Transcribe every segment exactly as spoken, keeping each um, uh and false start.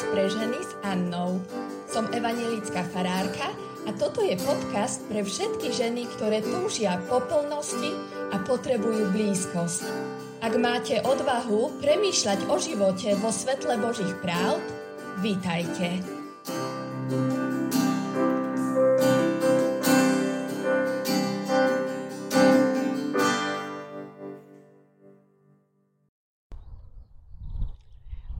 Podcast pre ženy s Annou. Som evanjelická farárka a toto je podcast pre všetky ženy, ktoré túžia po plnosti a potrebujú blízkosť. Ak máte odvahu premýšľať o živote vo svetle Božích pravd, vítajte.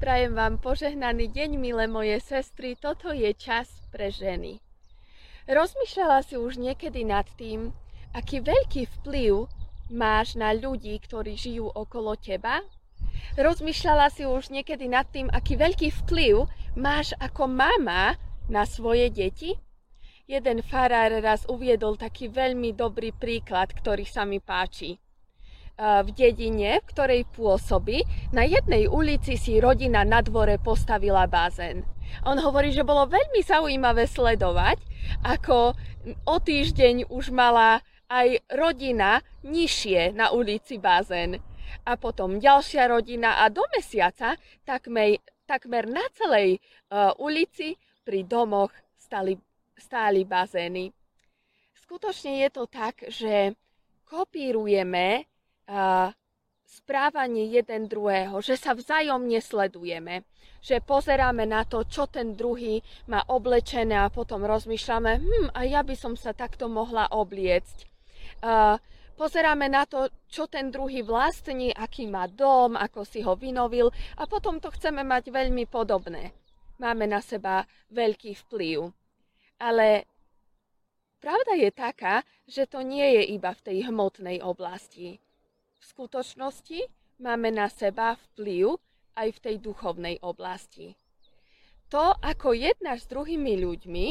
Prajem vám požehnaný deň, milé moje sestry, toto je čas pre ženy. Rozmýšľala si už niekedy nad tým, aký veľký vplyv máš na ľudí, ktorí žijú okolo teba? Rozmýšľala si už niekedy nad tým, aký veľký vplyv máš ako mama na svoje deti? Jeden farár raz uviedol taký veľmi dobrý príklad, ktorý sa mi páči. V dedine, v ktorej pôsobí, na jednej ulici si rodina na dvore postavila bazén. On hovorí, že bolo veľmi zaujímavé sledovať, ako o týždeň už mala aj rodina nižšie na ulici bazén. A potom ďalšia rodina a do mesiaca takmer, takmer na celej uh, ulici pri domoch stali, stáli bazény. Skutočne je to tak, že kopírujeme správanie jeden druhého, že sa vzájomne sledujeme, že pozeráme na to, čo ten druhý má oblečené a potom rozmýšľame, hm, a ja by som sa takto mohla obliecť. Uh, pozeráme na to, čo ten druhý vlastní, aký má dom, ako si ho vynovil a potom to chceme mať veľmi podobné. Máme na seba veľký vplyv. Ale pravda je taká, že to nie je iba v tej hmotnej oblasti. V skutočnosti máme na seba vplyv aj v tej duchovnej oblasti. To, ako jednáš s druhými ľuďmi,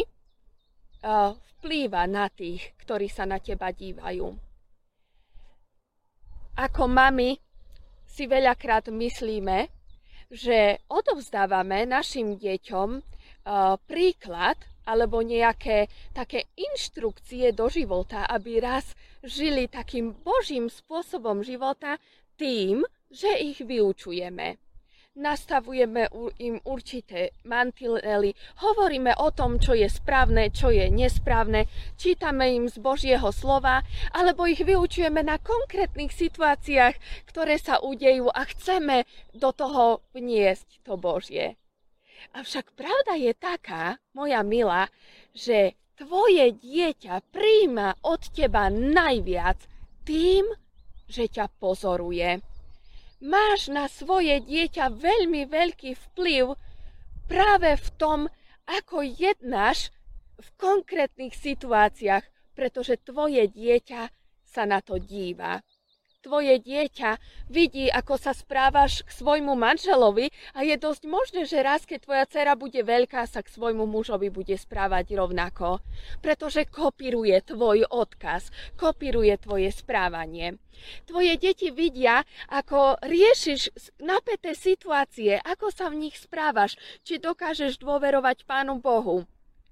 vplýva na tých, ktorí sa na teba dívajú. Ako mami si veľakrát myslíme, že odovzdávame našim deťom príklad alebo nejaké také inštrukcie do života, aby raz žili takým Božím spôsobom života tým, že ich vyučujeme. Nastavujeme im určité mantinely, hovoríme o tom, čo je správne, čo je nesprávne, čítame im z Božieho slova, alebo ich vyučujeme na konkrétnych situáciách, ktoré sa udejú a chceme do toho vniesť to Božie. Avšak pravda je taká, moja milá, že tvoje dieťa prijíma od teba najviac tým, že ťa pozoruje. Máš na svoje dieťa veľmi veľký vplyv práve v tom, ako jednáš v konkrétnych situáciách, pretože tvoje dieťa sa na to díva. Tvoje dieťa vidí, ako sa správaš k svojmu manželovi a je dosť možné, že raz, keď tvoja dcéra bude veľká, sa k svojmu mužovi bude správať rovnako. Pretože kopíruje tvoj odkaz, kopíruje tvoje správanie. Tvoje deti vidia, ako riešiš napäté situácie, ako sa v nich správaš, či dokážeš dôverovať Pánu Bohu.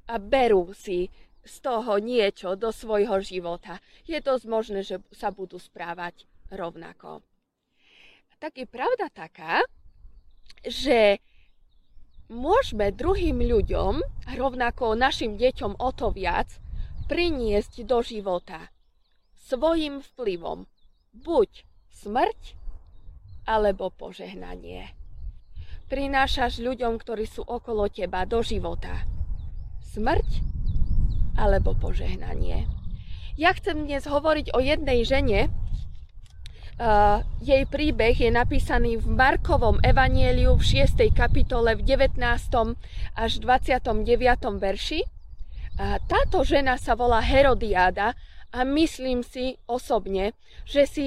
A berú si z toho niečo do svojho života. Je dosť možné, že sa budú správať rovnako. Tak je pravda taká, že môžeme druhým ľuďom, rovnako našim deťom o to viac, priniesť do života svojim vplyvom buď smrť, alebo požehnanie. Prinášaš ľuďom, ktorí sú okolo teba, do života smrť, alebo požehnanie. Ja chcem dnes hovoriť o jednej žene, Uh, jej príbeh je napísaný v Markovom Evanjeliu v šiestej kapitole v devätnástom až dvadsiatom deviatom verši. Uh, táto žena sa volá Herodiada a myslím si osobne, že si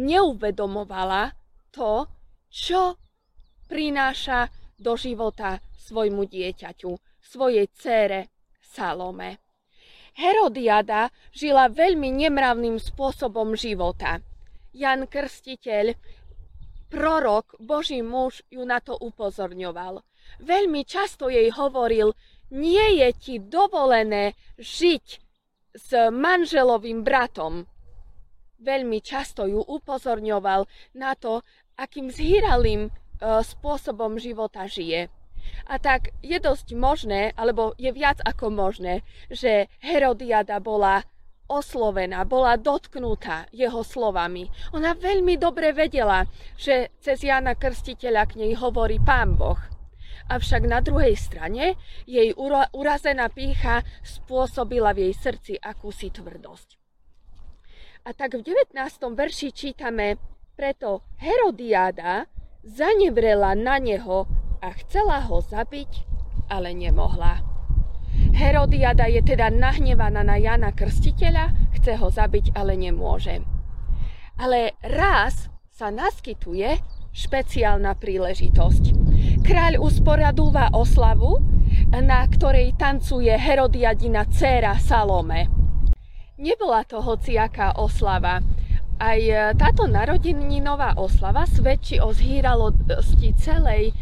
neuvedomovala to, čo prináša do života svojmu dieťaťu, svojej dcére Salome. Herodiada žila veľmi nemravným spôsobom života. Jan Krstiteľ, prorok, Boží muž, ju na to upozorňoval. Veľmi často jej hovoril, nie je ti dovolené žiť s manželovým bratom. Veľmi často ju upozorňoval na to, akým zhýralým e, spôsobom života žije. A tak je dosť možné, alebo je viac ako možné, že Herodiada bola oslovená, bola dotknutá jeho slovami. Ona veľmi dobre vedela, že cez Jana Krstiteľa k nej hovorí Pán Boh. Avšak na druhej strane jej urazená pýcha spôsobila v jej srdci akúsi tvrdosť. A tak v devätnástom verši čítame: preto Herodiáda zanevrela na neho a chcela ho zabiť, ale nemohla. Herodiada je teda nahnevaná na Jana Krstiteľa, chce ho zabiť, ale nemôže. Ale raz sa naskytuje špeciálna príležitosť. Kráľ usporadúva oslavu, na ktorej tancuje Herodiadina dcéra Salome. Nebola to hociaká oslava. Aj táto narodeninová oslava svedčí o zhýralosti celej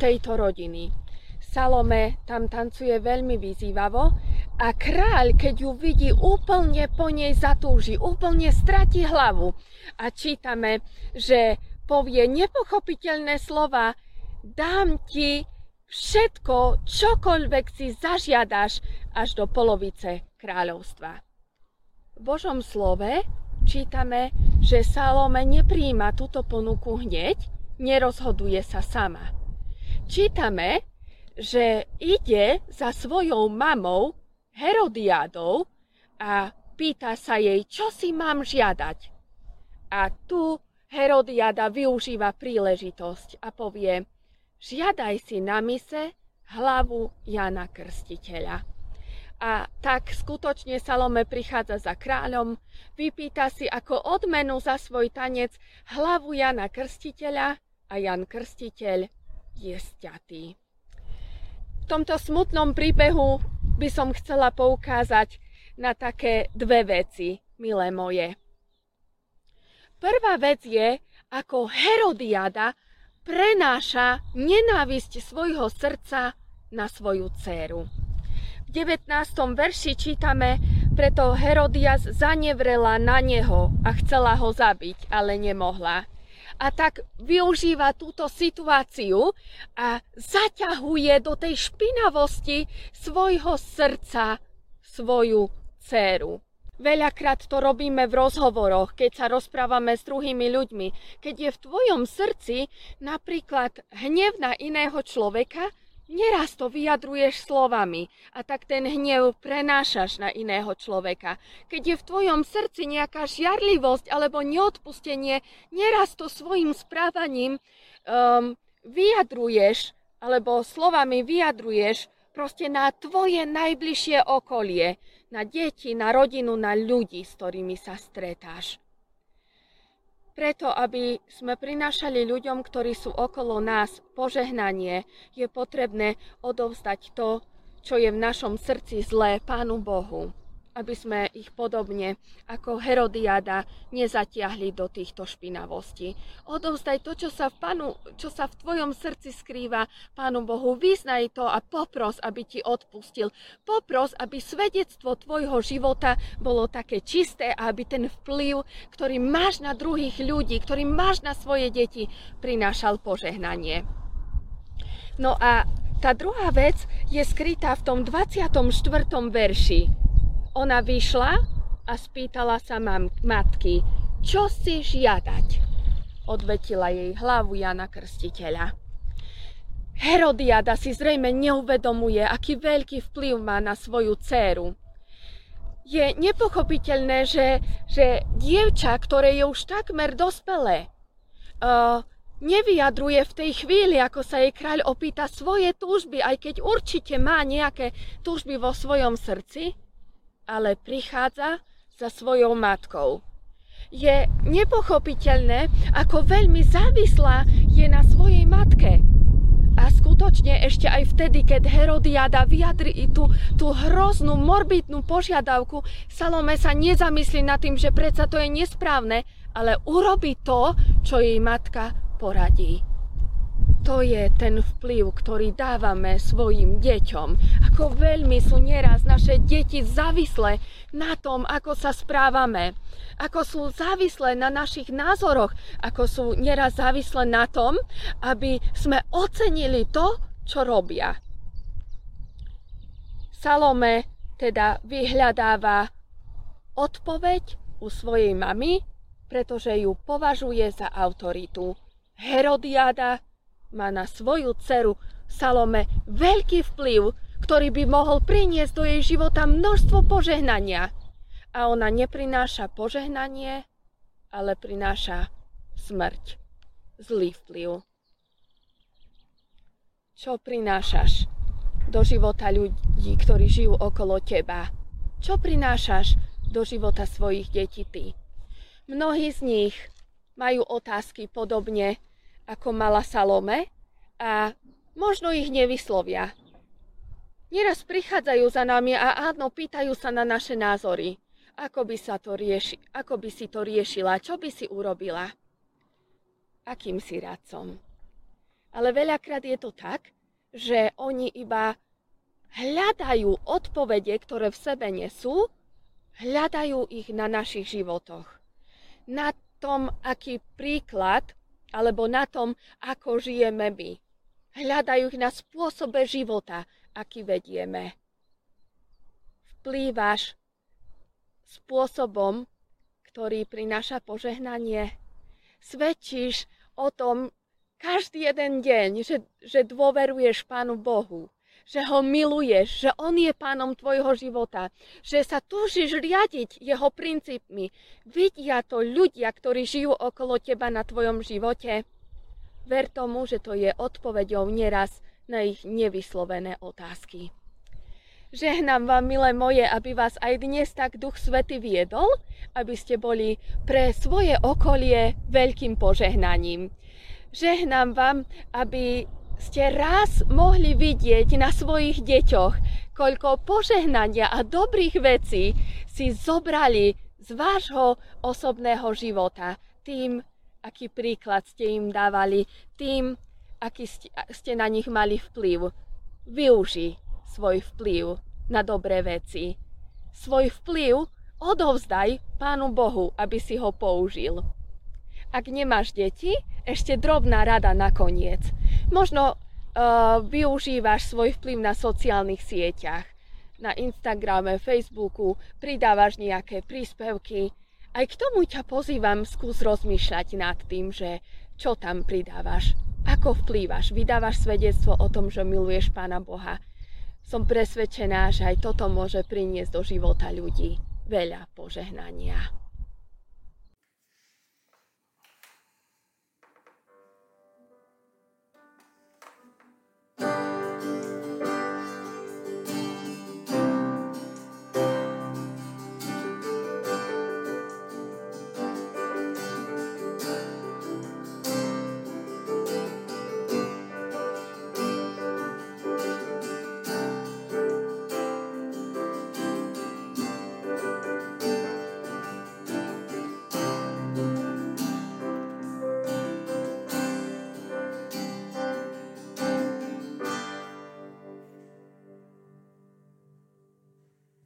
tejto rodiny. Salome tam tancuje veľmi vyzývavo a kráľ, keď ju vidí, úplne po nej zatúži, úplne stratí hlavu. A čítame, že povie nepochopiteľné slova: dám ti všetko, čokoľvek si zažiadaš, až do polovice kráľovstva. V Božom slove čítame, že Salome nepríjima túto ponuku hneď, nerozhoduje sa sama. Čítame, že ide za svojou mamou Herodiádou a pýta sa jej, čo si mám žiadať. A tu Herodiáda využíva príležitosť a povie: žiadaj si na mise hlavu Jana Krstiteľa. A tak skutočne Salome prichádza za kráľom, vypýta si ako odmenu za svoj tanec hlavu Jana Krstiteľa a Jan Krstiteľ je sťatý. V tomto smutnom príbehu by som chcela poukázať na také dve veci, milé moje. Prvá vec je, ako Herodiada prenáša nenávisť svojho srdca na svoju dcéru. V devätnástom verši čítame: preto Herodias zanevrela na neho a chcela ho zabiť, ale nemohla. A tak využíva túto situáciu a zaťahuje do tej špinavosti svojho srdca svoju dcéru. Veľakrát to robíme v rozhovoroch, keď sa rozprávame s druhými ľuďmi. Keď je v tvojom srdci napríklad hnev na iného človeka, neraz to vyjadruješ slovami a tak ten hnev prenášaš na iného človeka. Keď je v tvojom srdci nejaká žiarlivosť alebo neodpustenie, neraz to svojim správaním um, vyjadruješ alebo slovami vyjadruješ proste na tvoje najbližšie okolie, na deti, na rodinu, na ľudí, s ktorými sa stretáš. Preto, aby sme prinášali ľuďom, ktorí sú okolo nás, požehnanie, je potrebné odovzdať to, čo je v našom srdci zlé, Pánu Bohu. Aby sme ich podobne ako Herodiada nezatiahli do týchto špinavostí. Odovzdaj to, čo sa v, Pánu, čo sa v tvojom srdci skrýva, Pánu Bohu. Vyznaj to a popros, aby ti odpustil. Popros, aby svedectvo tvojho života bolo také čisté a aby ten vplyv, ktorý máš na druhých ľudí, ktorý máš na svoje deti, prinášal požehnanie. No a tá druhá vec je skrytá v tom dvadsiatom štvrtom verši. Ona vyšla a spýtala sa mam, matky: čo si žiadať? Odvetila jej hlavu Jana Krstiteľa. Herodiada si zrejme neuvedomuje, aký veľký vplyv má na svoju dcéru. Je nepochopiteľné, že, že dievča, ktoré je už takmer dospelé, uh, nevyjadruje v tej chvíli, ako sa jej kráľ opýta, svoje túžby, aj keď určite má nejaké túžby vo svojom srdci, ale prichádza za svojou matkou. Je nepochopiteľné, ako veľmi závislá je na svojej matke. A skutočne ešte aj vtedy, keď Herodiada vyjadrí tú, tú hroznú, morbidnú požiadavku, Salome sa nezamyslí nad tým, že predsa to je nesprávne, ale urobí to, čo jej matka poradí. To je ten vplyv, ktorý dávame svojim deťom. Ako veľmi sú nieraz naše deti závislé na tom, ako sa správame. Ako sú závislé na našich názoroch. Ako sú nieraz závislé na tom, aby sme ocenili to, čo robia. Salome teda vyhľadáva odpoveď u svojej mamy, pretože ju považuje za autoritu. Herodiada má na svoju dceru Salome veľký vplyv, ktorý by mohol priniesť do jej života množstvo požehnania. A ona neprináša požehnanie, ale prináša smrť, zlý vplyv. Čo prinášaš do života ľudí, ktorí žijú okolo teba? Čo prinášaš do života svojich detí ty? Mnohí z nich majú otázky podobne ako mala Salome a možno ich nevyslovia. Nieraz prichádzajú za nami a áno, pýtajú sa na naše názory. Ako by sa to rieši, ako by si to riešila, čo by si urobila? Akým si radcom? Ale veľakrát je to tak, že oni iba hľadajú odpovede, ktoré v sebe nesú, hľadajú ich na našich životoch. Na tom, aký príklad, alebo na tom, ako žijeme my. Hľadajú ich na spôsobe života, aký vedieme. Vplývaš spôsobom, ktorý prináša požehnanie. Svedčíš o tom, každý jeden deň, že, že dôveruješ Pánu Bohu, že ho miluješ, že on je Pánom tvojho života, že sa túžiš riadiť jeho princípmi. Vidia to ľudia, ktorí žijú okolo teba na tvojom živote. Ver tomu, že to je odpoveďou nieraz na ich nevyslovené otázky. Žehnám vám, milé moje, aby vás aj dnes tak Duch Svätý viedol, aby ste boli pre svoje okolie veľkým požehnaním. Žehnám vám, aby ste raz mohli vidieť na svojich deťoch, koľko požehnania a dobrých vecí si zobrali z vášho osobného života. Tým, aký príklad ste im dávali, tým, aký ste, ste na nich mali vplyv. Využij svoj vplyv na dobré veci. Svoj vplyv odovzdaj Pánu Bohu, aby si ho použil. Ak nemáš deti, ešte drobná rada nakoniec. Možno uh, využívaš svoj vplyv na sociálnych sieťach. Na Instagrame, Facebooku pridávaš nejaké príspevky. Aj k tomu ťa pozývam, skús rozmýšľať nad tým, že čo tam pridávaš, ako vplývaš, vydávaš svedectvo o tom, že miluješ Pána Boha. Som presvedčená, že aj toto môže priniesť do života ľudí veľa požehnania.